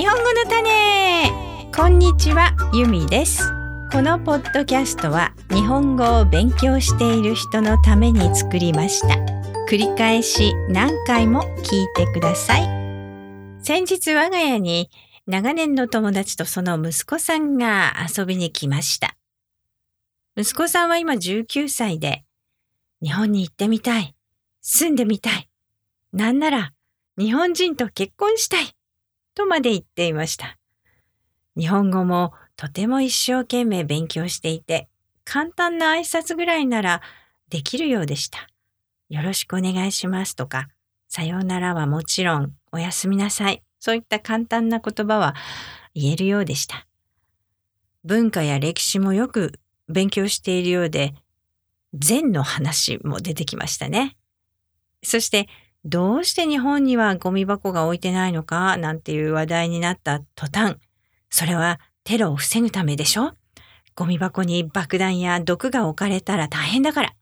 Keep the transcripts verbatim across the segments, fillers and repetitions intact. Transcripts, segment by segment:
日本語の種。こんにちは、ゆみです。このポッドキャストは日本語を勉強している人のために作りました。繰り返し何回も聞いてください。先日我が家に長年の友達とその息子さんが遊びに来ました。息子さんは今じゅうきゅうさいで、日本に行ってみたい、住んでみたい、なんなら日本人と結婚したいとまで言っていました。日本語もとても一生懸命勉強していて、簡単な挨拶ぐらいならできるようでした。よろしくお願いしますとか、さようならはもちろん、おやすみなさい、そういった簡単な言葉は言えるようでした。文化や歴史もよく勉強しているようで、禅の話も出てきましたね。そして、どうして日本にはゴミ箱が置いてないのかなんていう話題になった途端、それはテロを防ぐためでしょ。ゴミ箱に爆弾や毒が置かれたら大変だから。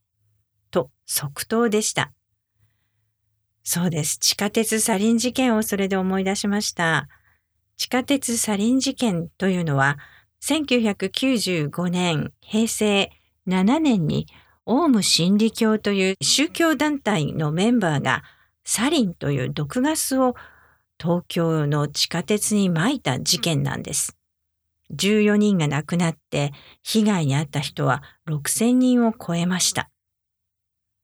と即答でした。そうです。地下鉄サリン事件をそれで思い出しました。地下鉄サリン事件というのは、せんきゅうひゃくきゅうじゅうごねん、へいせいななねんにオウム真理教という宗教団体のメンバーがサリンという毒ガスを東京の地下鉄に撒いた事件なんです。じゅうよにんが亡くなって、被害に遭った人はろくせんにんを超えました。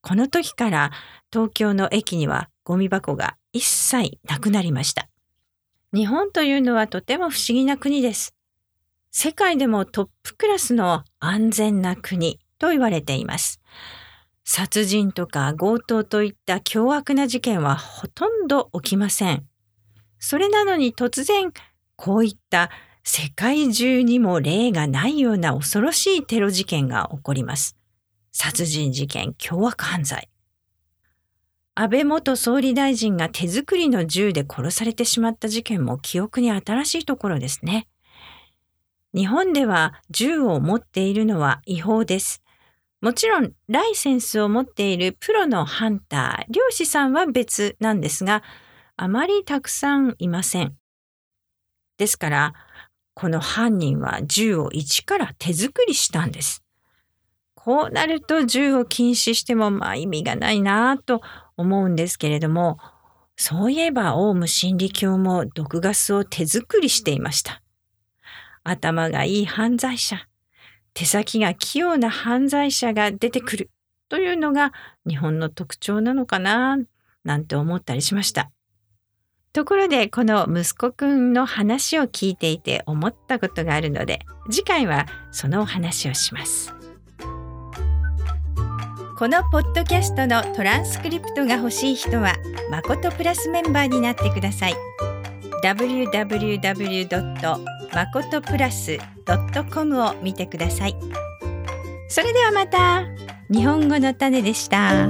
この時から東京の駅にはゴミ箱が一切なくなりました。日本というのはとても不思議な国です。世界でもトップクラスの安全な国と言われています。殺人とか強盗といった凶悪な事件はほとんど起きません。それなのに突然こういった世界中にも例がないような恐ろしいテロ事件が起こります。殺人事件、凶悪犯罪。安倍元総理大臣が手作りの銃で殺されてしまった事件も記憶に新しいところですね。日本では銃を持っているのは違法です。もちろんライセンスを持っているプロのハンター、漁師さんは別なんですが、あまりたくさんいません。ですから、この犯人は銃を一から手作りしたんです。こうなると銃を禁止してもまあ意味がないなぁと思うんですけれども、そういえばオウム真理教も毒ガスを手作りしていました。頭がいい犯罪者、手先が器用な犯罪者が出てくるというのが日本の特徴なのかなぁなんて思ったりしました。ところで、この息子くんの話を聞いていて思ったことがあるので、次回はそのお話をします。このポッドキャストのトランスクリプトが欲しい人は、まことプラスメンバーになってください。ダブリューダブリューダブリュードットマコトプラスドットコム を見てください。それではまた。日本語の種でした。